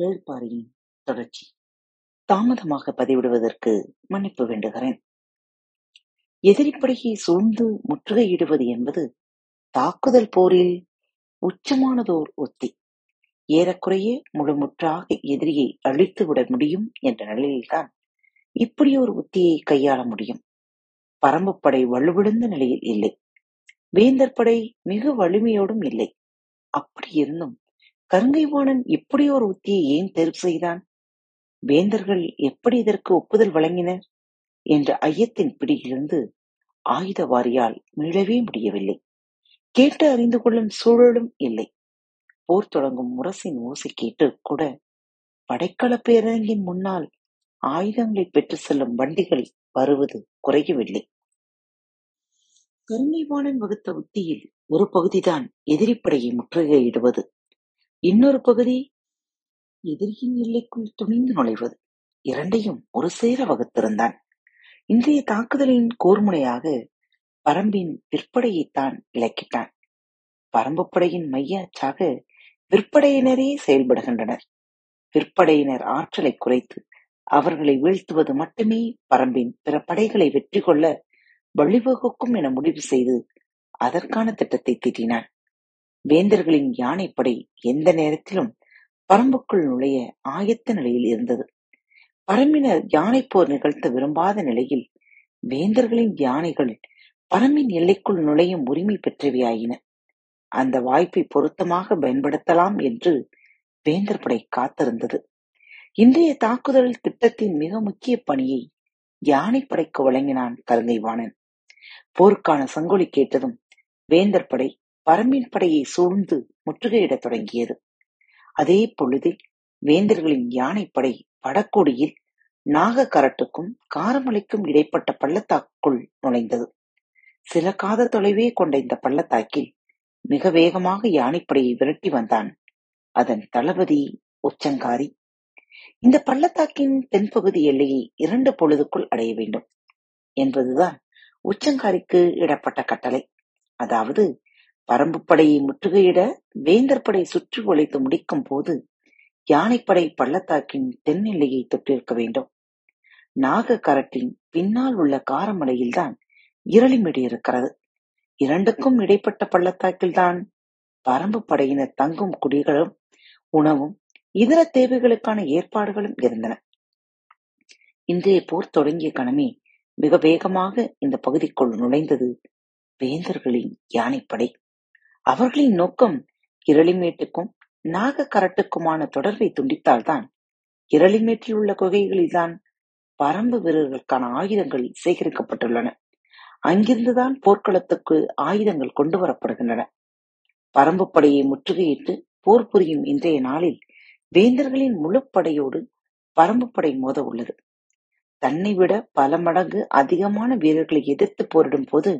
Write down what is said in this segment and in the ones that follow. வேள்பாரியின் தொடர்ச்சி. தாமதமாக பதிவிடுவதற்கு மன்னிப்பு வேண்டுகிறேன். எதிரிப்படையை சூழ்ந்து முற்றுகையிடுவது என்பது தாக்குதல் போரில் உச்சமானதோர் உத்தி. ஏறக்குறைய முழுமுற்றாக எதிரியை அழித்துவிட முடியும் என்ற நிலையில்தான் இப்படி ஒரு உத்தியை கையாள முடியும். பரம்புப்படை வலுவிழந்த நிலையில் இல்லை, வேந்தர் படை மிக வலிமையோடும் இல்லை. அப்படி இருந்தும் கருங்கைவாணன் இப்படி ஒரு உத்தியை ஏன் தேர்வு செய்தான்? வேந்தர்கள் எப்படி இதற்கு ஒப்புதல் வழங்கினர் என்ற ஐயத்தின் பிடியிலிருந்து ஆயுத வாரியால் மீளவே முடியவில்லை. கேட்டு அறிந்து கொள்ளும் சூழலும் இல்லை. போர் தொடங்கும் முரசின் ஓசை கேட்டு கூட படைக்கள பேரங்கின் முன்னால் ஆயுதங்களை பெற்று செல்லும் வண்டிகள் வருவது குறையவில்லை. கருங்கைவாணன் வகுத்த உத்தியில் ஒரு பகுதிதான் எதிரிப்படையை முற்றுகையிடுவது, இன்னொரு பகுதி எதிரியின் எல்லைக்குள் துணிந்து நுழைவது. இரண்டையும் ஒரு சேர வகுத்திருந்தான். இன்றைய தாக்குதலின் கூர்முனையாக பரம்பின் விற்படையைத்தான் இலக்கிட்டான். பரம்பு படையின் மைய அச்சாக விற்படையினரே செயல்படுகின்றனர். விற்படையினர் ஆற்றலை குறைத்து அவர்களை வீழ்த்துவது மட்டுமே பரம்பின் பிற படைகளை வெற்றி கொள்ள வழிவகுக்கும் என முடிவு செய்து அதற்கான திட்டத்தை தீட்டினான். வேந்தர்களின் யானைப்படை எந்த நேரத்திலும் பரம்புக்குள் நுழைய ஆயத்த நிலையில் இருந்தது. பரம்பினர் யானை போர் நிகழ்த்த விரும்பாத நிலையில் வேந்தர்களின் யானைகள் பரம்பின் எல்லைக்குள் நுழையும் உரிமை பெற்றவையாயின. அந்த வாய்ப்பை பொருத்தமாக பயன்படுத்தலாம் என்று வேந்தர் படை காத்திருந்தது. இன்றைய தாக்குதல் திட்டத்தின் மிக முக்கிய பணியை யானைப்படைக்கு வழங்கினான் கருங்கைவாணன். போருக்கான சங்கொலி கேட்டதும் வேந்தர் படை பரம்பின் படையை சூழ்ந்து முற்றுகையிடத் தொடங்கியது. அதே பொழுதில் வேந்தர்களின் யானைப்படை வடகோடியில் நாகக்கரட்டுக்கும் காரமலைக்கும் இடைப்பட்ட பள்ளத்தாக்குள் நுழைந்தது. சில காத தொலைவே கொண்ட இந்த பள்ளத்தாக்கில் மிக வேகமாக யானைப்படையை விரட்டி வந்தான் அதன் தளபதி உச்சங்காரி. இந்த பள்ளத்தாக்கின் தென்பகுதி எல்லையை 2 பொழுதுக்குள் அடைய வேண்டும் என்பதுதான் உச்சங்காரிக்கு இடப்பட்ட கட்டளை. அதாவது பரம்பு படையை முற்றுகையிட வேந்தர் படை சுற்றி உழைத்து முடிக்கும் போது யானைப்படை பள்ளத்தாக்கின் தென் எல்லையை தொட்டிருக்க வேண்டும். நாகக்கரட்டின் பின்னால் உள்ள காரமலையில்தான் இரளிமேடு இருக்கிறது. 2க்கும் இடைப்பட்ட பள்ளத்தாக்கில்தான் பரம்பு படையினர் தங்கும் குடிகளும் உணவும் இதர தேவைகளுக்கான ஏற்பாடுகளும் இருந்தன. இன்றைய போர் தொடங்கிய கணமே மிக வேகமாக இந்த பகுதிக்குள் நுழைந்தது வேந்தர்களின் யானைப்படை. அவர்களின் நோக்கம் இரளிமேட்டுக்கும் நாகக்கரட்டுக்குமான தொடர்பை துண்டித்தால்தான் இரளிமேட்டில் உள்ள குகைகளில்தான் பரம்பு வீரர்களுக்கான ஆயுதங்கள் சேகரிக்கப்பட்டுள்ளன. அங்கிருந்துதான் போர்க்களத்துக்கு ஆயுதங்கள் கொண்டு வரப்படுகின்றன. பரம்பு படையை முற்றுகையிட்டு போர் புரியும் இன்றைய நாளில் வேந்தர்களின் முழு படையோடு பரம்பு படை மோத உள்ளது. தன்னை விட பல மடங்கு அதிகமான வீரர்களை எதிர்த்து போரிடும் போது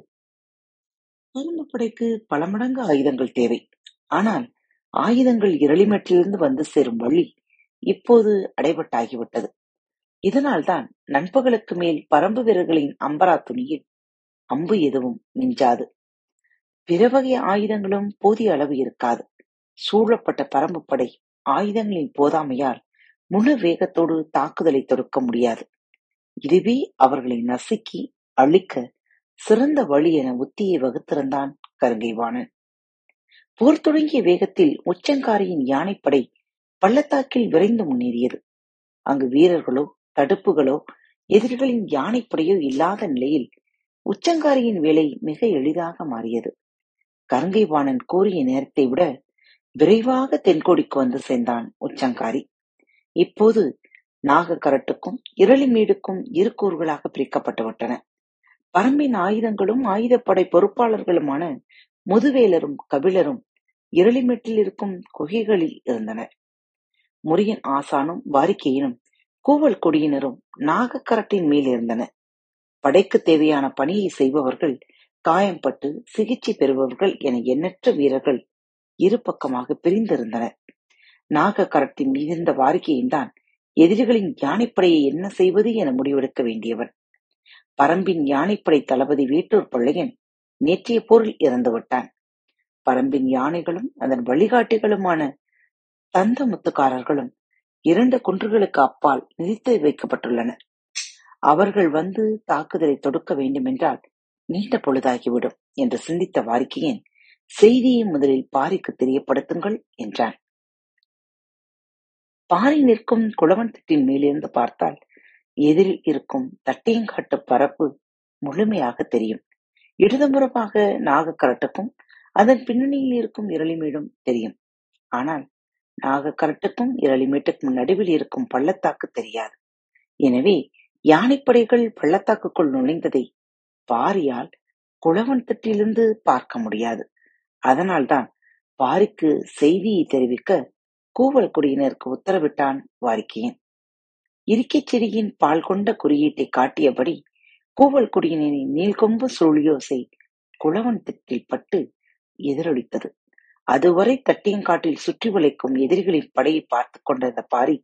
பரம்பு படைக்கு பல மடங்கு ஆயுதங்கள் தேவை. ஆனால் ஆயுதங்கள் இரளிமேட்டிலிருந்து வந்து சேரும் வழி இப்போது அடைபட்டாகிவிட்டது. இதனால் தான் நண்பகலுக்கு மேல் பரம்பு வீரர்களின் அம்பரா துணியில் அம்பு எதுவும் மிஞ்சாது. பிற வகை ஆயுதங்களும் போதிய அளவு இருக்காது. சூழப்பட்ட பரம்பு படை ஆயுதங்களின் போதாமையால் முழு வேகத்தோடு தாக்குதலை தொடுக்க முடியாது. இதுவே அவர்களை நசுக்கி அழிக்க சிறந்த வழி என உத்தியை வகுத்திருந்தான் கருங்கைவாணன். போர் தொடங்கிய வேகத்தில் உச்சங்காரியின் யானைப்படை பள்ளத்தாக்கில் விரைந்து முன்னேறியது. அங்கு வீரர்களோ தடுப்புகளோ எதிரிகளின் யானைப்படையோ இல்லாத நிலையில் உச்சங்காரியின் வேலை மிக எளிதாக மாறியது. கருங்கைவாணன் கூறிய நேரத்தை விட விரைவாக தென்கோடிக்கு வந்து சேர்ந்தான் உச்சங்காரி. இப்போது நாகக்கரட்டுக்கும் இரளிமேடுக்கும் இரு கூறுகளாக பிரிக்கப்பட்டுவிட்டன. பரம்பின் ஆயுதங்களும் ஆயுதப்படை பொறுப்பாளர்களுமான முதுவேலரும் கபிலரும் இரளிமேட்டில் இருக்கும் குகைகளில் இருந்தனர். முரியன் ஆசானும் வாரிக்கையினும் கூவல் கொடியினரும் நாகக்கரட்டின் மேல் இருந்தனர். படைக்கு தேவையான பணியை செய்பவர்கள், காயம்பட்டு சிகிச்சை பெறுபவர்கள் என எண்ணற்ற வீரர்கள் இரு பக்கமாக பிரிந்திருந்தனர். நாகக்கரட்டின் மீதிருந்த வாரிக்கையின் தான் எதிரிகளின் யானைப்படையை என்ன செய்வது என முடிவெடுக்க வேண்டியவன். பரம்பின் யானைப்படை தளபதி வீட்டூர் பிள்ளையன் நேற்றைய போரில் இறந்துவிட்டான். பரம்பின் யானைகளும் அதன் வழிகாட்டிகளுமான தந்தமுத்துக்காரர்களும் இரண்டு குன்றுகளுக்கு அப்பால் நிதித்து வைக்கப்பட்டுள்ளன. அவர்கள் வந்து தாக்குதலை தொடுக்க வேண்டும் என்றால் நீண்ட பொழுதாகிவிடும் என்று சிந்தித்த வாரிக்கையன், செய்தியை முதலில் பாரிக்கு தெரியப்படுத்துங்கள் என்றான். பாரி நிற்கும் குளவன் திட்டின் மேலிருந்து பார்த்தால் எதிரில் இருக்கும் தட்டியங்காட்டு பரப்பு முழுமையாக தெரியும். இடதுபுறமாக நாகக்கரட்டுக்கும் அதன் பின்னணியில் இருக்கும் இரளிமேடும் தெரியும். ஆனால் நாகக்கரட்டுக்கும் இரளிமேட்டுக்கும் நடுவில் இருக்கும் பள்ளத்தாக்கு தெரியாது. எனவே யானைப்படைகள் பள்ளத்தாக்குக்குள் நுழைந்ததை பாரியால் குளவன் திட்டிலிருந்து பார்க்க முடியாது. அதனால்தான் பாரிக்கு செய்தியை தெரிவிக்க கூவல் குடியினருக்கு உத்தரவிட்டான் வாரிக்கையன். இருக்கை செடியின் பால் கொண்ட குறியீட்டை காட்டியபடி கூவல் குடியினரின் நீள்கொம்பு சுழியோசை குளவன் திட்டில் பட்டு எதிரொலித்தது. அதுவரை தட்டியங்காட்டில் சுற்றி வளைக்கும் எதிரிகளின் படையை பார்த்து கொண்டிருந்த பாரி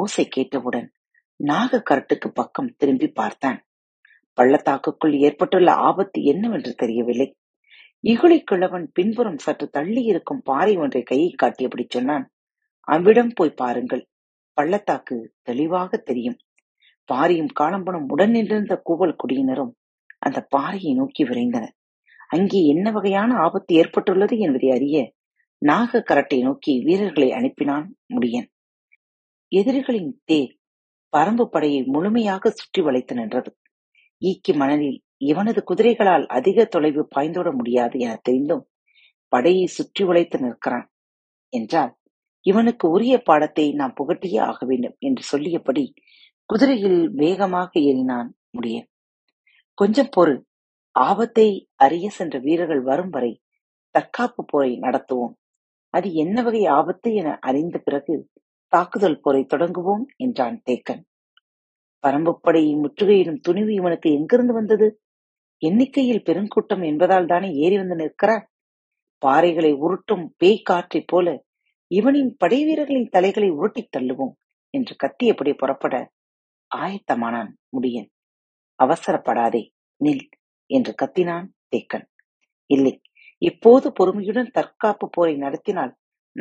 ஓசை கேட்டவுடன் நாகக்கரட்டுக்கு பக்கம் திரும்பி பார்த்தான். பள்ளத்தாக்குக்குள் ஏற்பட்டுள்ள ஆபத்து என்னவென்று தெரியவில்லை. இகுளி கிழவன் பின்புறம் சற்று தள்ளி இருக்கும் பாறை ஒன்றை கையை காட்டியபடி சொன்னான், அவ்விடம் போய் பாருங்கள், பள்ளத்தாக்கு தெளிவாக தெரியும். பாரியும் காலம்பனும் உடன் நின்றிருந்த கூவல் குடியினரும் அந்த பாறையை நோக்கி விரைந்தனர். அங்கே என்ன வகையான ஆபத்து ஏற்பட்டுள்ளது என்பதை அறிய நாகக்கரட்டை நோக்கி வீரர்களை அனுப்பினான் முடியன். எதிரிகளின் தேர் பரம்பு படையை முழுமையாக சுற்றி வளைத்து நின்றது. ஈக்கி மணலில் இவனது குதிரைகளால் அதிக தொலைவு பாய்ந்தோட முடியாது என தெரிந்தும் படையை சுற்றி வளைத்து நிற்கிறான் என்றால் இவனுக்கு உரிய பாடத்தை நாம் புகட்டியே ஆக வேண்டும் என்று சொல்லியபடி குதிரையில் வேகமாக ஏறினான் முடியன். கொஞ்சம் பொருள், ஆபத்தை அறிய சென்ற வீரர்கள் வரும் வரை தற்காப்பு போரை நடத்துவோம், அது என்ன வகை ஆபத்து என அறிந்த பிறகு தாக்குதல் போரை தொடங்குவோம் என்றான் தேக்கன். பரம்புப்படையை முற்றுகையிடும் துணிவு இவனுக்கு எங்கிருந்து வந்தது? எண்ணிக்கையில் பெருங்கூட்டம் என்பதால் தானே ஏறி வந்து நிற்கிறார். பாறைகளை உருட்டும் பேய் காற்றை போல இவனின் படை வீரர்களின் தலைகளை உருட்டித் தள்ளுவோம் என்று கத்தியபடி புறப்பட ஆயத்தமானான் முடியன். அவசரப்படாதே, நில் என்று கத்தினான் தேக்கன். இல்லை, இப்போது பொறுமையுடன் தற்காப்பு போரை நடத்தினால்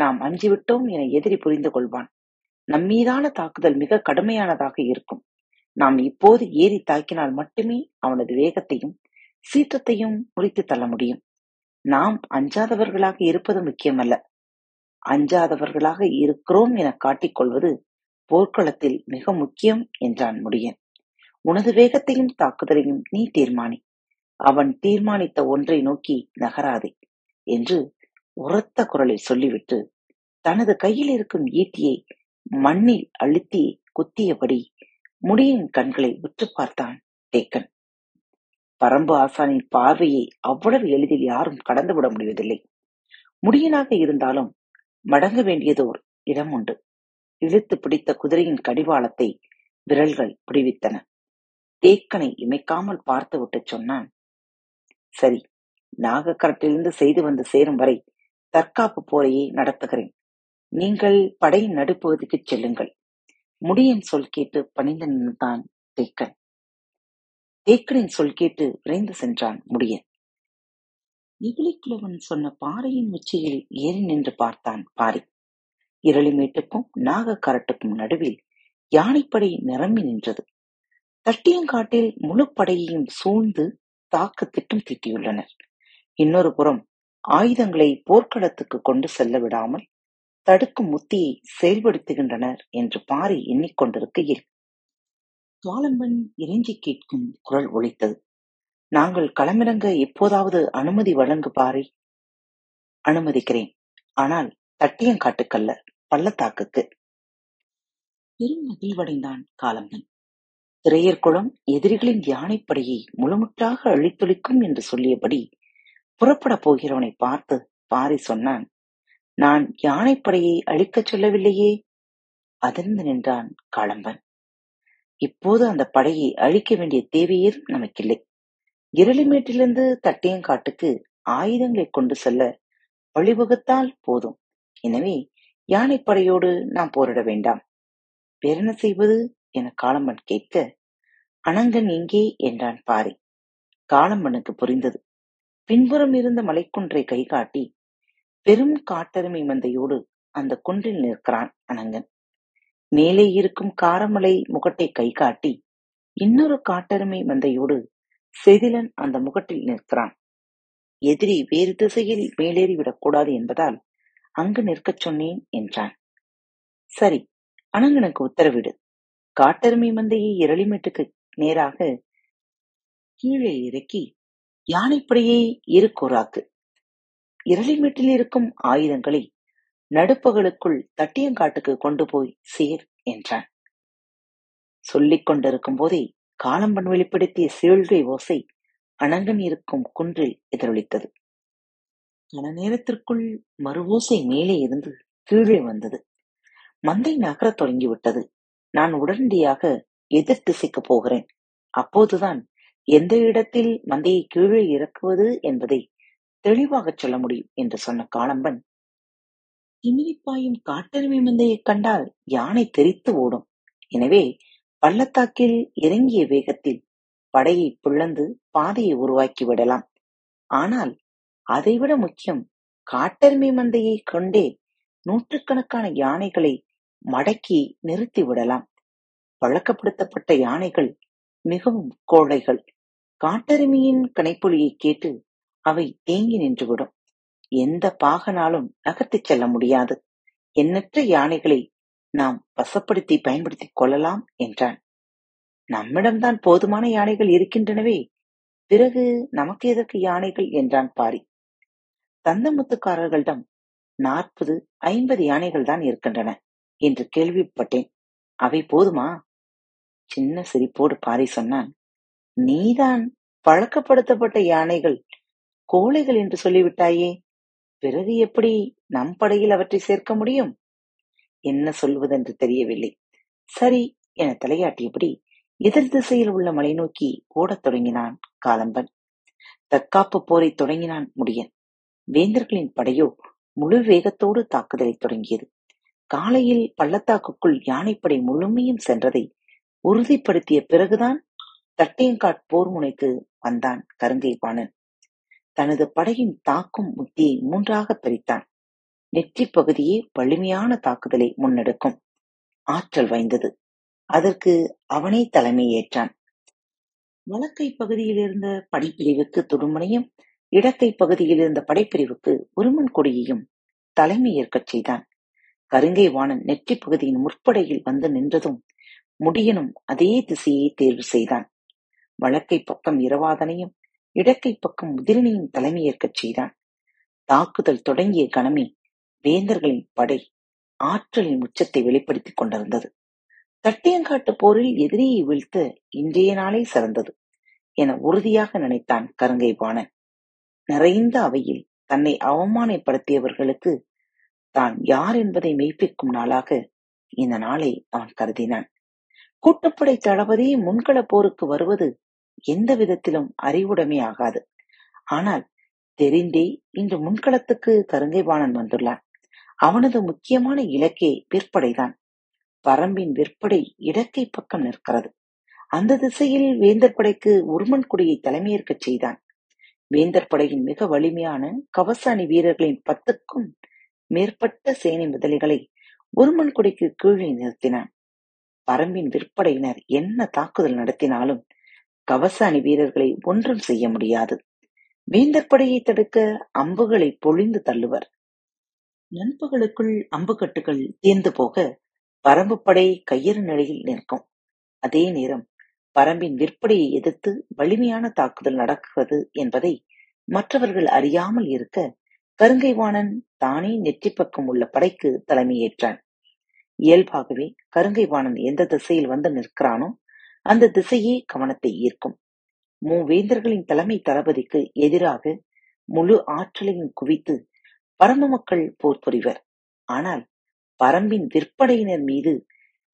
நாம் அஞ்சிவிட்டோம் என எதிரி புரிந்து கொள்வான். நம்மீதான தாக்குதல் மிக கடுமையானதாக இருக்கும். நாம் இப்போது ஏறி தாக்கினால் மட்டுமே அவனது வேகத்தையும் சீற்றத்தையும் முறித்து தள்ள முடியும். நாம் அஞ்சாதவர்களாக இருப்பது முக்கியமல்ல, அஞ்சாதவர்களாக இருக்கிறோம் என காட்டிக்கொள்வது போர்க்களத்தில் மிக முக்கியம் என்றான் முடியன். உனது வேகத்தையும் தாக்குதலையும் நீ தீர்மானி, அவன் தீர்மானித்த ஒன்றை நோக்கி நகராதே என்று உரத்த குரலில் சொல்லிவிட்டு தனது கையில் இருக்கும் ஈட்டியை மண்ணில் அழுத்தி குத்தியபடி முடியின் கண்களை உற்று பார்த்தான் தேக்கன். பரம்பு ஆசானின் பார்வையை அவ்வளவு எளிதில் யாரும் கடந்துவிட முடிவதில்லை. முடியனாக இருந்தாலும் மடங்க வேண்டியதோர் இடம் உண்டு. இழுத்து பிடித்த குதிரையின் கடிவாளத்தை விரல்கள் பிடிவித்தன. தேக்கனை இமைக்காமல் பார்த்து விட்டு சொன்னான், சரி, நாகக்கரட்டிலிருந்து செய்து வந்து சேரும் வரை தற்காப்பு போரையை நடத்துகிறேன். நீங்கள் படையின் நடுப்பகுதிக்கு செல்லுங்கள். முடியின் சொல் கேட்டு பணிந்து நின்றான் தேக்கன். தேக்கனின் சொல் கேட்டு விரைந்து சென்றான் முடியன். இகிலிக்கிழவன் சொன்ன பாறையின் உச்சியில் ஏறி நின்று பார்த்தான் பாரி. இரளிமேட்டுக்கும் நாகக்கரட்டுக்கும் நடுவில் யானைப்படை நிரம்பி நின்றது. தட்டியங்காட்டில் முழு படையையும் சூழ்ந்து தாக்க திட்டம் தீட்டியுள்ளனர். இன்னொரு புறம் ஆயுதங்களை போர்க்களத்துக்கு கொண்டு செல்ல விடாமல் தடுக்கும் உத்தியை செயல்படுத்துகின்றனர் என்று பாரி எண்ணிக்கொண்டிருக்கையில் காலம்பன் இறைஞ்சி கேட்கும் குரல் ஒலித்தது. நாங்கள் களமிறங்க எப்போதாவது அனுமதி வழங்கு பாரி. அனுமதிக்கிறேன், ஆனால் தட்டியங்காட்டுக்கல்ல, பள்ளத்தாக்குக்கு. பெரும் மகிழ்வடைந்தான் காலம்பன். திரையர்குளம் எதிரிகளின் யானைப்படையை முழுமுற்றாக அழித்தொழிக்கும் என்று சொல்லியபடி புறப்பட போகிறவனை பார்த்து பாரி சொன்னான், நான் யானைப்படையை அழிக்கச் சொல்லவில்லையே, அதிர்ந்து நின்றான் காளம்பன். இப்போது அந்த படையை அழிக்க வேண்டிய தேவையேதும் நமக்கில்லை. இருளிமேட்டிலிருந்து தட்டியங்காட்டுக்கு ஆயுதங்களை கொண்டு செல்ல வழிவகுத்தால் போதும். எனவே யானைப்படையோடு நாம் போரிட வேண்டாம். பெறன செய்வது என காளம்பன் கேட்க, அனங்கன் எங்கே என்றான் பாரி. காளம்பனுக்கு புரிந்தது. பின்புறம் இருந்த மலைக்குன்றை கை காட்டி பெரும் காட்டெருமை மந்தையோடு அந்த குன்றில் நிற்கிறான் அனங்கன். மேலே இருக்கும் காரமலை முகட்டை கை காட்டி இன்னொரு காட்டெருமை மந்தையோடு செதிலன் அந்த முகட்டில் நிற்கிறான். எதிரி வேறு திசையில் மேலேறிவிடக்கூடாது என்பதால் அங்கு நிற்கச் சொன்னேன் என்றான். சரி, அனங்கனுக்கு உத்தரவிடு. காட்டெருமை மந்தையை இரளிமேட்டுக்கு நேராக கீழே இறக்கி யானைப்படையை இருக்கூறாக்கு. இரளிமேட்டில் இருக்கும் ஆயுதங்களை நடுப்பகலுக்குள் தட்டியங்காட்டுக்கு கொண்டு போய் சேர் என்றான். சொல்லிக் கொண்டிருக்கும் போதே காளம்பன் வெளிப்படுத்திய சீழ்கை ஓசை அனங்கன் இருக்கும் குன்றில் எதிரொலித்தது. கன நேரத்திற்குள் மறுவோசை மேலே இருந்து கீழே வந்தது. மந்தை நகரத் தொடங்கிவிட்டது. நான் உடனடியாக எதிர் திசைக்கு போகிறேன். அப்போதுதான் எந்த இடத்தில் மந்தையை கீழே இறக்குவது என்பதை தெளிவாக சொல்ல முடியும் என்று சொன்ன காளம்பன், இமினிப்பாயும் காட்டெருமை மந்தையை கண்டால் யானை தெரித்து ஓடும். எனவே பள்ளத்தாக்கில் இறங்கிய வேகத்தில் படையை பிளந்து பாதையை உருவாக்கி விடலாம். ஆனால் அதைவிட முக்கியம், காட்டெருமை மந்தையை கொண்டே நூற்றுக்கணக்கான யானைகளை மடக்கி நிறுத்தி விடலாம். பழக்கப்படுத்தப்பட்ட யானைகள் மிகவும் கோழைகள். காட்டெருமையின் கணைப்பொலியை கேட்டு அவை தேங்கி நின்றுவிடும். எந்த பாகனாலும் நகர்த்திச் செல்ல முடியாது. எண்ணற்ற யானைகளை நாம் வசப்படுத்தி பயன்படுத்திக் கொள்ளலாம் என்றான். நம்மிடம்தான் போதுமான யானைகள் இருக்கின்றனவே, பிறகு நமக்கு எதற்கு யானைகள் என்றான் பாரி. தந்தமுத்துக்காரர்களிடம் 40-50 யானைகள் தான் இருக்கின்றன என்று கேள்விப்பட்டேன். அவை போதுமா? சின்ன சிரிப்போடு பாரி சொன்னான், நீதான் பழக்கப்படுத்தப்பட்ட யானைகள் கோழைகள் என்று சொல்லிவிட்டாயே, பிறகு எப்படி நம் படையில் அவற்றை சேர்க்க முடியும்? என்ன சொல்வதென்று தெரியவில்லை. சரி என தலையாட்டியபடி எதிர் திசையில் உள்ள மலை நோக்கி ஓடத் தொடங்கினான் காளம்பன். தற்காப்பு போரை தொடங்கினான் முடியன். வேந்தர்களின் படையோ முழு வேகத்தோடு தாக்குதலை தொடங்கியது. காலையில் பள்ளத்தாக்குக்குள் யானைப்படை முழுமையும் சென்றதை உறுதிப்படுத்திய பிறகுதான் தட்டையங்காட் போர் முனைக்கு வந்தான் கருங்கைவாணன். தனது படையின் தாக்கும் உத்தியை 3 பிரித்தான். நெற்றி பகுதியே வலிமையான தாக்குதலை முன்னெடுக்கும் ஆற்றல் வாய்ந்தது. அதற்கு அவனே தலைமை ஏற்றான். வலக்கை பகுதியில் இருந்த படைப்பிரிவுக்கு துடுமனையும், இடக்கை பகுதியில் இருந்த படைப்பிரிவுக்கு உருமன் கொடியையும் தலைமை ஏற்கச் செய்தான். கருங்கை வாணன் நெற்றி பகுதியின் முற்படையில் வந்து நின்றதும் முடியனும் அதே திசையை தேர்வு செய்தான். வலக்கை பக்கம் இரவாதனையும், இடக்கை பக்கம் உதிரனையும் தலைமை ஏற்கச் செய்தான். தாக்குதல் தொடங்கிய கணமே வேந்தர்களின் படை ஆற்றலின் உச்சத்தை வெளிப்படுத்திக் கொண்டிருந்தது. தட்டியங்காட்டு போரில் எதிரியை வீழ்த்த இன்றைய நாளே சிறந்தது என உறுதியாக நினைத்தான் கருங்கைவாணன். நிறைந்த அவையில் தன்னை அவமானப்படுத்தியவர்களுக்கு தான் யார் என்பதை மெய்ப்பிக்கும் நாளாக இந்த நாளை அவன் கருதினான். கூட்டுப்படை தளபதி முன்கள போருக்கு வருவது எந்த விதத்திலும் அறிவுடைமை ஆகாது. ஆனால் தெரிந்தே இன்று முன்களத்துக்கு கருங்கைவாணன் வந்துள்ளான். அவனது முக்கியமான இலக்கே விற்படைதான். பரம்பின் விற்படை இடக்கை பக்கம் நிற்கிறது. அந்த திசையில் வேந்தர் படைக்கு உருமன் கொடியை தலைமையேற்க செய்தான். வேந்தர் படையின் மிக வலிமையான கவச அணி வீரர்களின் 10க்கும் மேற்பட்ட சேனை முதலிகளை உருமன் கொடிக்கு கீழே நிறுத்தினான். பரம்பின் விற்படையினர் என்ன தாக்குதல் நடத்தினாலும் கவச அணி வீரர்களை ஒன்றும் செய்ய முடியாது. வேந்தர் படையை தடுக்க அம்புகளை பொழிந்து தள்ளுவர். நண்பகலுக்குள் அம்புக்கட்டுகள் தீர்ந்து போக பரம்பு படை கையறு நிலையில் நிற்கும். அதே நேரம் பரம்பின் விற்படையை எதிர்த்து வலிமையான தாக்குதல் நடக்கிறது என்பதை மற்றவர்கள் அறியாமல் இருக்க கருங்கைவாணன் தானே நெற்றி பக்கம் உள்ள படைக்கு தலைமையேற்றான். இயல்பாகவே கருங்கைவாணன் எந்த திசையில் வந்து நிற்கிறானோ அந்த திசையே கவனத்தை ஈர்க்கும். மூவேந்தர்களின் தலைமை தளபதிக்கு எதிராக முழு ஆற்றலையும் குவித்து பரம்பு மக்கள் போர் புரிவர். ஆனால் பரம்பின் விற்படையினர் மீது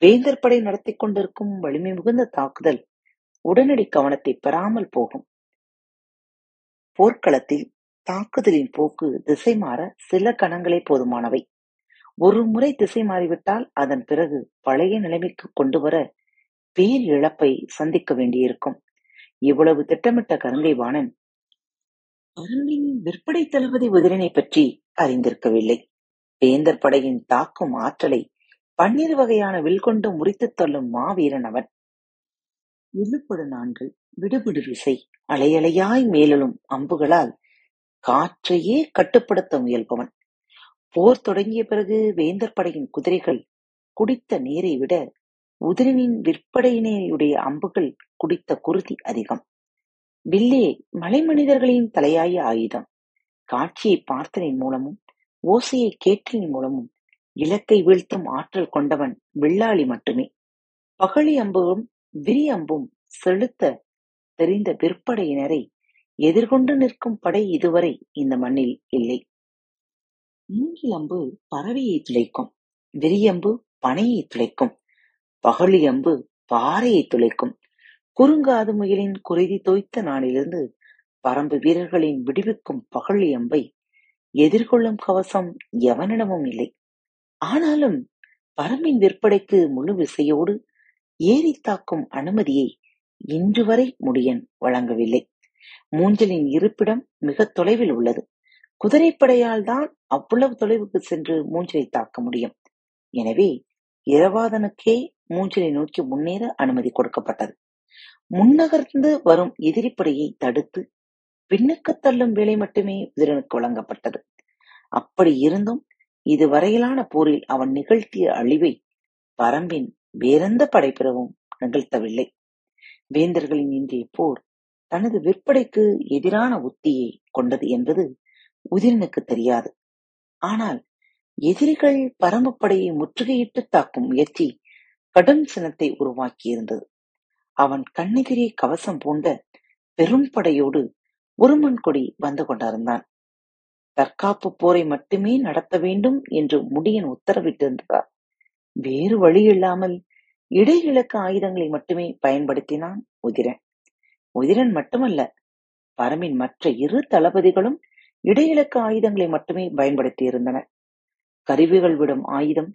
வேந்தர் படை நடத்தி கொண்டிருக்கும் வலிமை மிகுந்த தாக்குதல் உடனடி கவனத்தை பெறாமல் போகும். போர்க்களத்தில் தாக்குதலின் போக்கு திசை மாற சில கணங்களே போதுமானவை. ஒரு முறை திசை மாறிவிட்டால் அதன் பிறகு பழைய நிலைமைக்கு கொண்டு வர பேர் இழப்பை சந்திக்க வேண்டியிருக்கும். இவ்வளவு திட்டமிட்ட கருங்கை வாணன் அரண்மின் விற்படை தளபதி உதிரனை பற்றி அறிந்திருக்கவில்லை. வேந்தர் படையின் தாக்கும் ஆற்றலை 12 வகையான வில்கொண்டு முறித்து தள்ளும் மாவீரன் அவன். விழுப்படு நான்கள் விடுபிடு விசை அலையலையாய் மேலும் அம்புகளால் காற்றையே கட்டுப்படுத்த முயல்பவன். போர் தொடங்கிய பிறகு வேந்தர் படையின் குதிரைகள் குடித்த நீரை விட உதிரனின் விற்படையினருடைய அம்புகள் குடித்த குருதி அதிகம். வில்லே மலை மனிதர்களின் தலையாய ஆயுதம். காட்சியை பார்த்தனின் மூலமும் ஓசையை கேட்டனின் மூலமும் இலக்கை வீழ்த்தும் ஆற்றல் கொண்டவன் வில்லாளி மட்டுமே. பகழி அம்பும் விரி அம்பும் செலுத்த தெரிந்த விற்படையினரை எதிர்கொண்டு நிற்கும் படை இதுவரை இந்த மண்ணில் இல்லை. மூங்கில் அம்பு பறவையை துளைக்கும், விரியம்பு பனையை துளைக்கும், பகழி அம்பு பாறையை துளைக்கும். குறுங்காது முயலின் குறைதி தோய்த்த நாளிலிருந்து பரம்பு வீரர்களின் விடுவிக்கும் பகழி அம்பை எதிர்கொள்ளும் கவசம் எவனிடமும் இல்லை. ஆனாலும் பரம்பின் விற்படைக்கு முழு விசையோடு ஏறி தாக்கும் அனுமதியை இன்று வரை முடியன் வழங்கவில்லை. மூஞ்சலின் இருப்பிடம் மிக தொலைவில் உள்ளது. குதிரைப்படையால் தான் அவ்வளவு தொலைவுக்கு சென்று மூஞ்சலை தாக்க முடியும். எனவே இரவாதனுக்கே மூஞ்சலை நோக்கி முன்னேற அனுமதி கொடுக்கப்பட்டது. முன்னகர்ந்து வரும் எதிரிப்படையை தடுத்து பின்னுக்கு தள்ளும் வேலை மட்டுமே உதிரனுக்கு வழங்கப்பட்டது. அப்படி இருந்தும் இதுவரையிலான போரில் அவன் நிகழ்த்திய அழிவை பரம்பின் வேறெந்த படைப்பிரவும் நிகழ்த்தவில்லை. வேந்தர்களின் இன்றைய போர் தனது விற்படைக்கு எதிரான உத்தியை கொண்டது என்பது உதிரனுக்கு தெரியாது. ஆனால் எதிரிகள் பரம்பு படையை முற்றுகையிட்டு தாக்கும் முயற்சி கடும் சினத்தை உருவாக்கியிருந்தது. அவன் கண்ணகிரி கவசம் பூண்ட பெரும் படையோடு உருமன் கொடி வந்து கொண்டிருந்தான். தற்காப்பு போரை மட்டுமே நடத்த வேண்டும் என்று முடியன் உத்தரவிட்டிருந்தார். வேறு வழி இல்லாமல் இடையிலக்க ஆயுதங்களை மட்டுமே பயன்படுத்தினான் உதிரன். உதிரன் மட்டுமல்ல, பரமின் மற்ற 2 தளபதிகளும் இடையிலக்க ஆயுதங்களை மட்டுமே பயன்படுத்தி இருந்தனர். கருவிகள் விடும் ஆயுதம்,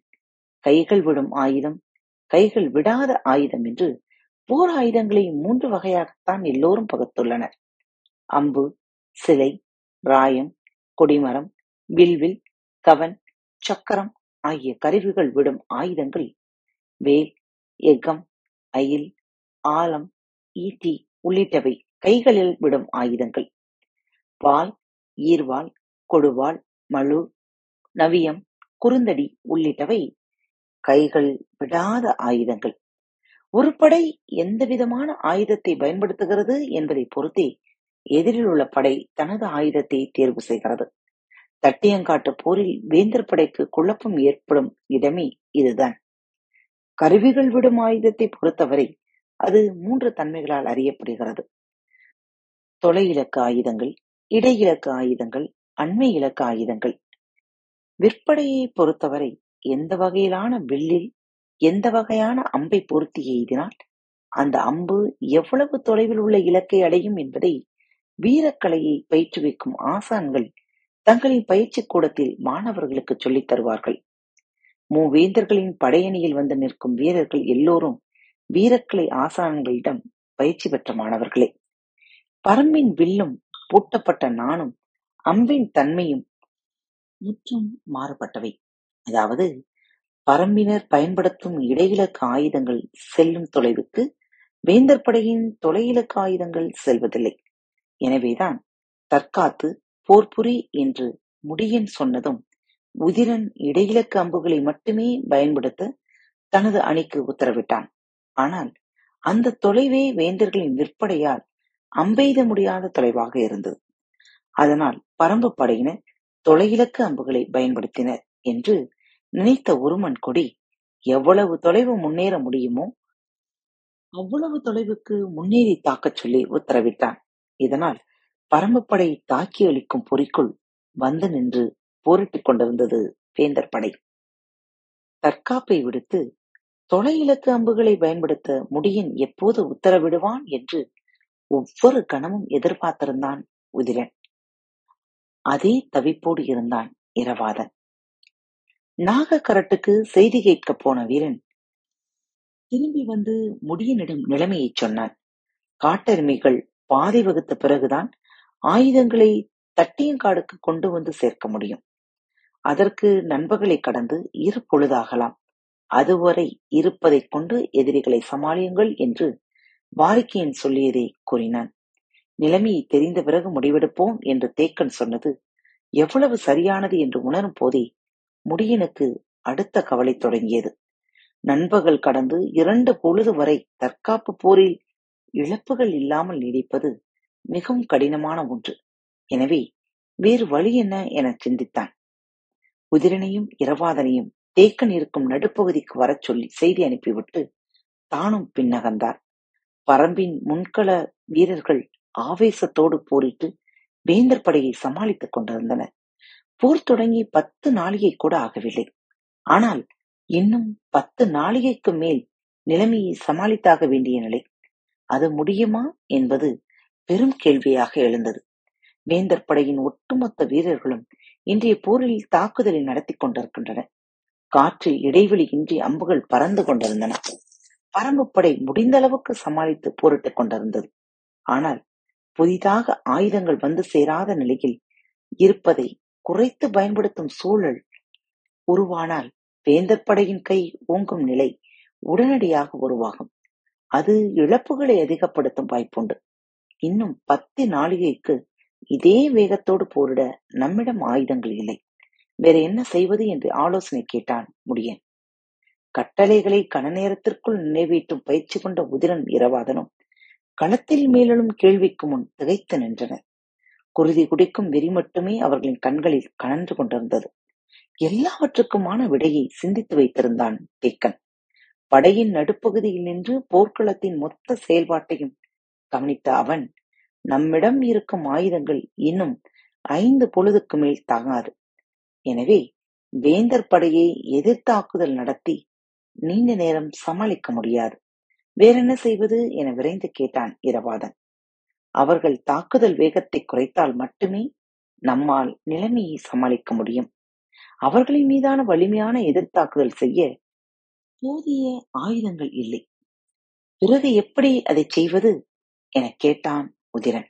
கைகள் விடும் ஆயுதம், கைகள் விடாத ஆயுதம் என்று போர் ஆயுதங்களை 3 வகையாகத்தான் எல்லோரும் பகுத்துள்ளனர். அம்பு, சிலை, ராயம், கொடிமரம், வில்வில், கவன், சக்கரம் ஆகிய கருவிகள் விடும் ஆயுதங்கள் வேல், எக்கம், அயில், ஆலம், ஈட்டி உள்ளிட்டவை கைகளில் விடும் ஆயுதங்கள். வாள், ஈர்வாள், கொடுவாள், மழு, நவியம், குறுந்தடி உள்ளிட்டவை கைகள் விடாத ஆயுதங்கள். ஒரு படை எந்த விதமான ஆயுதத்தை பயன்படுத்துகிறது என்பதை பொறுத்தே எதிரில் உள்ள படை தனது ஆயுதத்தை தேர்வு செய்கிறது. தட்டியங்காட்டு போரில் வேந்தர் படைக்கு குழப்பம் ஏற்படும் இடமே இதுதான். கருவிகள் விடும் ஆயுதத்தை பொறுத்தவரை அது 3 தன்மைகளால் அறியப்படுகிறது. தொலை இலக்கு ஆயுதங்கள், இடையிலக்கு ஆயுதங்கள், அண்மை இலக்கு ஆயுதங்கள். விற்படையை பொறுத்தவரை எந்த வகையிலான வில்லில் எந்த வகையான அம்பை பொருத்தி எய்தினால் அந்த அம்பு எவ்வளவு தொலைவில் உள்ள இலக்கை அடையும் என்பதை வீரக்கலையை பயிற்றுவிக்கும் ஆசான்கள் தங்களின் பயிற்சி கூடத்தில் மாணவர்களுக்கு சொல்லித் தருவார்கள். மூவேந்தர்களின் படையணியில் வந்து நிற்கும் வீரர்கள் எல்லோரும் வீரக்கலை ஆசான்களிடம் பயிற்சி பெற்ற மாணவர்களே. பரம்பின் வில்லும் பூட்டப்பட்ட நானும் அம்பின் தன்மையும் முற்றும் மாறுபட்டவை. அதாவது பரம்பினர் பயன்படுத்தும் இடையிலக்கு ஆயுதங்கள் செல்லும் தொலைவுக்கு வேந்தர் படையின் தொலையிலக்கு ஆயுதங்கள் செல்வதில்லை. எனவேதான் தற்காத்து போர்புரி என்று முடியன் சொன்னதும் உதிரன் இடையிலக்கு அம்புகளை மட்டுமே பயன்படுத்த தனது அணிக்கு உத்தரவிட்டான். ஆனால் அந்த தொலைவே வேந்தர்களின் விற்படையால் அம்பெய்த முடியாத தொலைவாக இருந்தது. அதனால் பரம்பு படையினர் தொலையிலக்கு அம்புகளை பயன்படுத்தினர் என்று நினைத்த உருமன் கொடி எவ்வளவு தொலைவு முன்னேற முடியுமோ அவ்வளவு தொலைவுக்கு முன்னேறி தாக்கச் சொல்லி உத்தரவிட்டான். இதனால் பரம்புப்படை தாக்கி அளிக்கும் பொறிக்குள் வந்து நின்று போரிட்டுக் கொண்டிருந்தது வேந்தர் படை. தற்காப்பை விடுத்து தொலை இலக்கு அம்புகளை பயன்படுத்த முடியன் எப்போது உத்தரவிடுவான் என்று ஒவ்வொரு கணமும் எதிர்பார்த்திருந்தான் உதிரன். அதே தவிப்போடு இருந்தான் இரவாதன். நாகக்கரட்டுக்கு செய்தி கேட்க போன வீரன் திரும்பி வந்து முடியனிடம் நிலைமையை சொன்னான். காட்டெருமைகள் பாதை வகுத்த பிறகுதான் ஆயுதங்களை தட்டியங்காடுக்கு கொண்டு வந்து சேர்க்க முடியும். அதற்கு நண்பர்களை கடந்து இரு பொழுதாகலாம். அதுவரை இருப்பதை கொண்டு எதிரிகளை சமாளியுங்கள் என்று வாரிக்கையன் சொல்லியதை கூறினான். நிலைமையை தெரிந்த பிறகு முடிவெடுப்போம் என்று தேக்கன் சொன்னது எவ்வளவு சரியானது என்று உணரும் போதே முடியனுக்கு அடுத்த கவலை தொடங்கியது. நண்பர்கள் கடந்து 2 பொழுது வரை தற்காப்பு போரில் இழப்புகள் இல்லாமல் நீடிப்பது மிகவும் கடினமான ஒன்று. எனவே வேறு வழி என்ன என சிந்தித்தான். உதிரனையும் இரவாதனையும் தேக்கன் இருக்கும் நடுப்பகுதிக்கு வர சொல்லி செய்தி அனுப்பிவிட்டு தானும் பின்னகந்தார். பரம்பின் முன்கள வீரர்கள் ஆவேசத்தோடு போரிட்டு வேந்தர் படையை சமாளித்துக் கொண்டிருந்தனர். போர் தொடங்கி 10 நாளிகை கூட ஆகவில்லை. ஆனால் இன்னும் 10 நாளிகைக்கு மேல் நிலைமையை சமாளித்தாக வேண்டிய நிலை. அது முடியுமா என்பது பெரும் கேள்வியாக எழுந்தது. வேந்தர் படையின் ஒட்டுமொத்த வீரர்களும் இன்றைய போரில் தாக்குதலை நடத்தி கொண்டிருக்கின்றனர். காற்றில் இடைவெளியின்றி அம்புகள் பறந்து கொண்டிருந்தன. பரம்பு படை முடிந்த அளவுக்கு சமாளித்து போரிட்டுக் கொண்டிருந்தது. ஆனால் புதிதாக ஆயுதங்கள் வந்து சேராத நிலையில் இருப்பதை குறைத்து பயன்படுத்தும் சூழல் உருவானால் வேந்தர் படையின் கை ஓங்கும் நிலை உடனடியாக உருவாகும். அது இழப்புகளை அதிகப்படுத்தும் வாய்ப்புண்டு. இன்னும் 10 நாளிகைக்கு இதே வேகத்தோடு போரிட நம்மிடம் ஆயுதங்கள் இல்லை. வேற என்ன செய்வது என்று ஆலோசனை கேட்டான் முடியன். கட்டளைகளை கன நேரத்திற்குள் நிறைவேற்றும் பயிற்சி கொண்ட உதிரன் இரவாதனும் களத்தில் மேலும் கேள்விக்கு முன் திகைத்து நின்றனர். குருதி குடிக்கும் வெறி மட்டுமே அவர்களின் கண்களில் கனன்று கொண்டிருந்தது. எல்லாவற்றுக்குமான விடையை சிந்தித்து வைத்திருந்தான் தேக்கன். படையின் நடுப்பகுதியில் நின்று போர்க்களத்தின் மொத்த செயல்பாட்டையும் கவனித்த அவன், நம்மிடம் இருக்கும் ஆயுதங்கள் இன்னும் 5 பொழுதுக்கு மேல் தாங்காது. எனவே வேந்தர் படையை எதிர்த்தாக்குதல் நடத்தி நீண்ட நேரம் சமாளிக்க முடியாது. வேறென்ன செய்வது என விரைந்து கேட்டான் இரவாதன். அவர்கள் தாக்குதல் வேகத்தை குறைத்தால் மட்டுமே நம்மால் நிலைமையை சமாளிக்க முடியும். அவர்களின் மீதான வலிமையான எதிர்த்தாக்குதல் செய்ய போதிய ஆயுதங்கள் இல்லை. பிறகு எப்படி அதை செய்வது என கேட்டான் உதிரன்.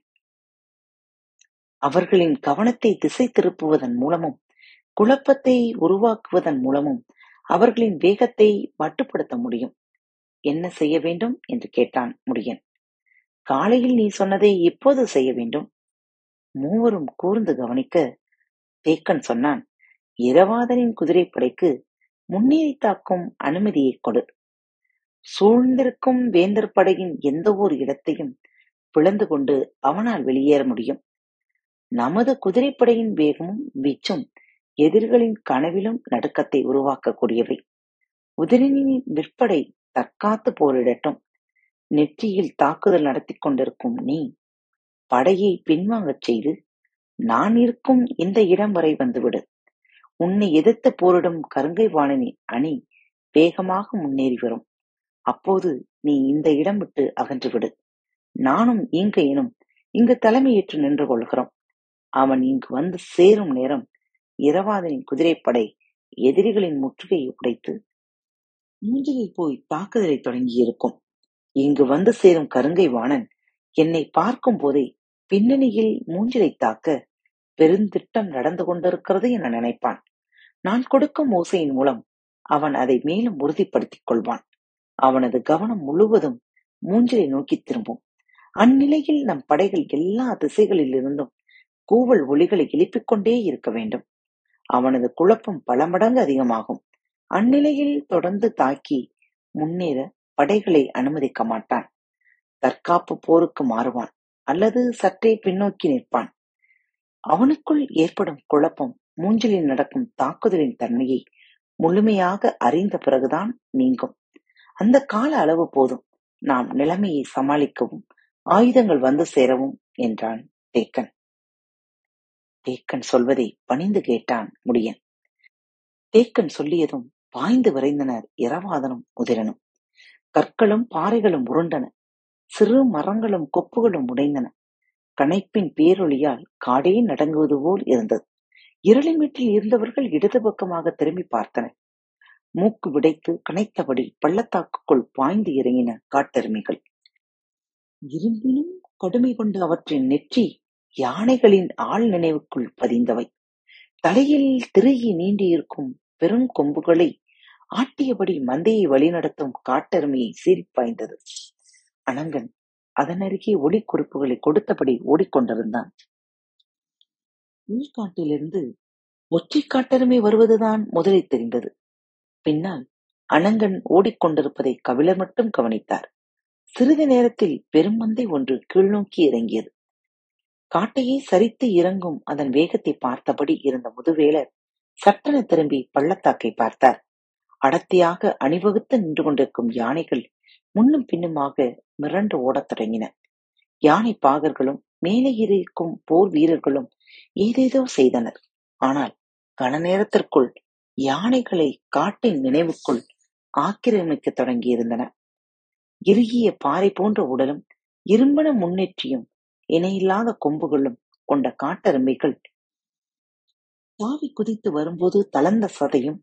அவர்களின் கவனத்தை திசை திருப்புவதன் மூலமும் குழப்பத்தை உருவாக்குவதன் மூலமும் அவர்களின் வேகத்தை மட்டுப்படுத்த முடியும். என்ன செய்ய வேண்டும் என்று கேட்டான் முடியன். காலையில் நீ சொன்னதை இப்போது செய்ய வேண்டும். மூவரும் கூர்ந்து கவனிக்க தேக்கன் சொன்னான், இரவாதனின் குதிரைப்படைக்கு முன்னேறி தாக்கும் அனுமதியை கொடு. சூழ்ந்திருக்கும் வேந்தர் படையின் எந்த ஓர் இடத்தையும் பிளந்து கொண்டு அவனால் வெளியேற முடியும். நமது குதிரைப்படையின் வேகமும் வீச்சும் எதிரிகளின் கனவிலும் நடுக்கத்தை உருவாக்கக்கூடியவை. உதிரனின் விற்படை தற்காத்து போரிடட்டும். நெற்றியில் தாக்குதல் நடத்தி கொண்டிருக்கும் நீ படையை பின்வாங்கச் செய்து நான் இருக்கும் இந்த இடம் வரை வந்துவிடு. உன்னை எதிர்த்து போரிடும் கருங்கை வாணனி அணி வேகமாக முன்னேறி வரும். அப்போது நீ இந்த இடம் விட்டு அகன்றுவிடு. நானும் ஈங்கையனும் இங்கு தலைமையேற்று நின்று கொள்கிறோம். அவன் இங்கு வந்து சேரும் நேரம் இரவாதனின் குதிரைப்படை எதிரிகளின் முற்றுகையை உடைத்து மூஞ்சிகை போய் தாக்குதலை தொடங்கியிருக்கும். இங்கு வந்து சேரும் கருங்கை வாணன் என்னை பார்க்கும் போதே பின்னணியில் மூஞ்சிலை தாக்க பெருந்திட்டம் நடந்து கொண்டிருக்கிறது என நினைப்பான். நான் கொடுக்கும் ஓசையின் மூலம் அவன் அதை மேலும் உறுதிப்படுத்திக் கொள்வான். அவனது கவனம் முழுவதும் மூஞ்சிலை நோக்கி திரும்பும். அந்நிலையில் நம் படைகள் எல்லா திசைகளில் இருந்தும் கூவல் ஒளிகளை எழுப்பிக் கொண்டே இருக்க வேண்டும். அவனது குழப்பம் பல மடங்கு அதிகமாகும். அந்நிலையில் தொடர்ந்து தாக்கி முன்னேற படைகளை அனுமதிக்க மாட்டான். தற்காப்பு போருக்கு மாறுவான் அல்லது சற்றே பின்னோக்கி நிற்பான். அவனுக்குள் ஏற்படும் குழப்பம் மூஞ்சலில் நடக்கும் தாக்குதலின் தன்மையை முழுமையாக அறிந்த பிறகுதான் நீங்கும். அந்த கால அளவு போதும் நாம் நிலைமையை சமாளிக்கவும் ஆயுதங்கள் வந்து சேரவும் என்றான் தேக்கன். தேக்கன் சொல்வதை பணிந்து கேட்டான் முடியன். தேக்கன் சொல்லியதும் பாய்ந்து விரைந்தனர் இரவாதனும் உதிரனும். கற்களும் பாறைகளும் உருண்டன, சிறு மரங்களும் கொப்புகளும் உடைந்தன. கணைப்பின் பேரொளியால் காடே நடங்குவது போல் இருந்தது. இருளிமீட்டில் இருந்தவர்கள் இடது பக்கமாக திரும்பி பார்த்தனர். மூக்கு விடைத்து கனைத்தபடி பள்ளத்தாக்குக்குள் பாய்ந்து இறங்கின காட்டெருமைகள். இரும்பினும் கடுமை கொண்டு அவற்றின் நெற்றி யானைகளின் ஆள் நினைவுக்குள் பதிந்தவை. தலையில் திருகி நீண்டியிருக்கும் பெரும் கொம்புகளை ஆட்டியபடி மந்தையை வழிநடத்தும் காட்டெருமையை சீரிப்பாய்ந்தது. அனங்கன் அதனருகே ஒளி குறிப்புகளை கொடுத்தபடி ஓடிக்கொண்டிருந்தான். உள்காட்டிலிருந்து ஒற்றை காட்டெருமை வருவதுதான் முதலில் தெரிந்தது. பின்னால் அனங்கன் ஓடிக்கொண்டிருப்பதை கபிலர் மட்டும் கவனித்தார். சிறிது நேரத்தில் பெருமந்தை ஒன்று கீழ்நோக்கி இறங்கியது. காட்டையே சரித்து இறங்கும் அதன் வேகத்தை பார்த்தபடி இருந்த முதுவேலர் சட்டென திரும்பி பள்ளத்தாக்கை பார்த்தார். அடர்த்தியாக அணிவகுத்து நின்று கொண்டிருக்கும் யானைகள் முன்னும் பின்னுமாக மிரண்டு ஓடத் தொடங்கின. யானை பாகர்களும் மேலே இருக்கும் போர் வீரர்களும் ஏதேதோ செய்தனர். ஆனால் கன நேரத்திற்குள் யானைகளை காட்டின் நினைவுக்குள் ஆக்கிரமிக்க தொடங்கியிருந்தன. இறுகிய பாறை போன்ற உடலும் இரும்பன முன்னேற்றியும் இணையில்லாத கொம்புகளும் கொண்ட காட்டெருமைகள் தாவி குதித்து வரும்போது தளர்ந்த சதையும்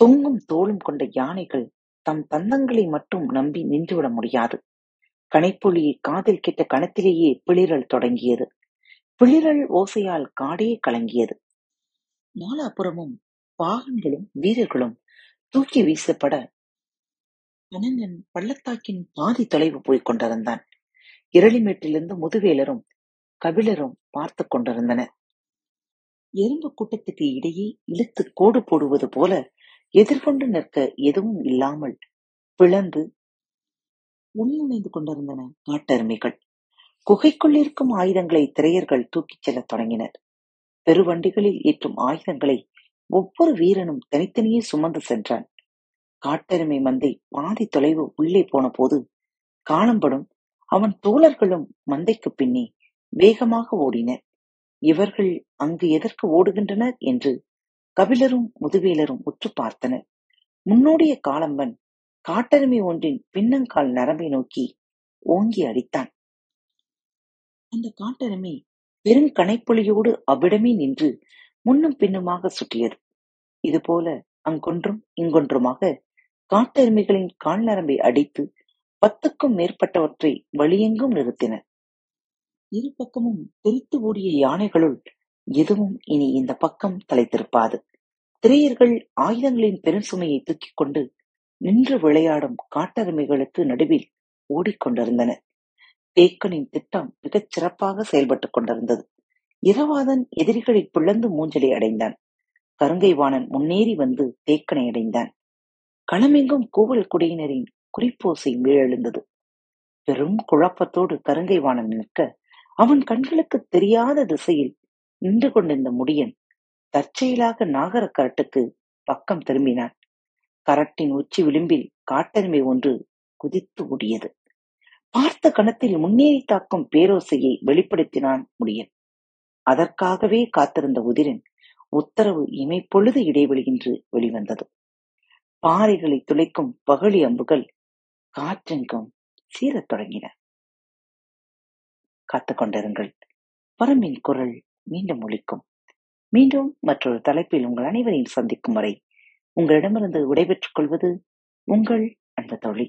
தொங்கும் தோளும் கொண்ட யானைகள் தம் தந்தங்களை மட்டும் நம்பி நின்றுவிட முடியாது. கனைப்பொலியை காதில் கிட்ட கணத்திலேயே பிளிரல் தொடங்கியது. பிளிரல் ஓசையால் காடே கலங்கியது. நாலாபுறமும் பாகன்களும் வீரர்களும் தூக்கி வீசப்பட அனங்கன் பள்ளத்தாக்கின் பாதி தொலைவு போய்க் கொண்டிருந்தான். இரளிமேட்டிலிருந்து முதுவேலரும் கபிலரும் பார்த்து கொண்டிருந்தனர். எறும்பு கூட்டத்துக்கு இடையே இழுத்து கோடு போடுவது போல எதிர்கொண்டு நிற்க எதுவும் இல்லாமல் பிளந்து உள்ளிணைந்து கொண்டிருந்தன காட்டெருமைகள். குகைக்குள் இருக்கும் ஆயுதங்களை திரையர்கள் தூக்கிச் செல்ல தொடங்கினர். பெருவண்டிகளில் ஏற்றும் ஆயுதங்களை ஒவ்வொரு வீரனும் தனித்தனியே சுமந்து சென்றான். காட்டெருமை மந்தை பாதி தொலைவு உள்ளே போன போது காலம்படும் அவன் தோழர்களும் மந்தைக்கு பின்னே வேகமாக ஓடினர். இவர்கள் அங்கு எதற்கு ஓடுகின்றனர் என்று கபிலரும் முதுவேலரும் உற்று பார்த்தனர். முன்னோடிய காலம்பன் காட்டெருமை ஒன்றின் பின்னங்கால் நரம்பை நோக்கி ஓங்கி அடித்தான். அந்த காட்டெருமை பெரும் கணைப்பொலியோடு அவ்விடமே நின்று முன்னும் பின்னுமாக சுற்றியது. இதுபோல அங்கொன்றும் இங்கொன்றுமாக காட்டெருமைகளின் கால் நரம்பை அடித்து 10க்கும் மேற்பட்டவற்றை வழியெங்கும் நிறுத்தினர். இரு பக்கமும் தெரித்து ஓடிய யானைகளுள் எதுவும் இனி இந்த பக்கம் தலை திருப்பாது. திரையர்கள் ஆயுதங்களின் பெரும் சுமையை தூக்கிக் கொண்டு நின்று விளையாடும் காட்டெருமைகளுக்கு நடுவில் ஓடிக்கொண்டிருந்தன. தேக்கனின் திட்டம் மிகச் சிறப்பாக செயல்பட்டுக் கொண்டிருந்தது. இரவாதன் எதிரிகளை பிளந்து மூஞ்சலை அடைந்தான். கருங்கைவாணன் முன்னேறி வந்து தேக்கனை அடைந்தான். களமெங்கும் கூவல் குடியினரின் குறிப்போசை மீழெழுந்தது. பெரும் குழப்பத்தோடு கருங்கைவாணன் நிற்க அவன் கண்களுக்கு தெரியாத திசையில் நின்று கொண்டிருந்த முடியன் தற்செயலாக நாகர கரட்டுக்கு பக்கம் திரும்பினான். கரட்டின் உச்சி விளிம்பில் காட்டெருமை ஒன்று குதித்து ஓடியது. பார்த்த கணத்தில் முன்னேறி தாக்கும் பேரோசையை வெளிப்படுத்தினான் முடியன். அதற்காகவே காத்திருந்த உதிரன் உத்தரவு இமைப்பொழுது இடைவெளியின்றி வெளிவந்தது. பாறைகளை துளைக்கும் பகழி அம்புகள் காற்றெங்கும் சீரத் தொடங்கின. காத்துக்கொண்டிருங்கள், பரம்பின் குரல் மீண்டும் ஒலிக்கும். மீண்டும் மற்றொரு தலைப்பில் உங்கள் அனைவரையும் சந்திக்கும் வரை உங்களிடமிருந்து விடைபெற்றுக் கொள்வது உங்கள் அன்பு தோழி.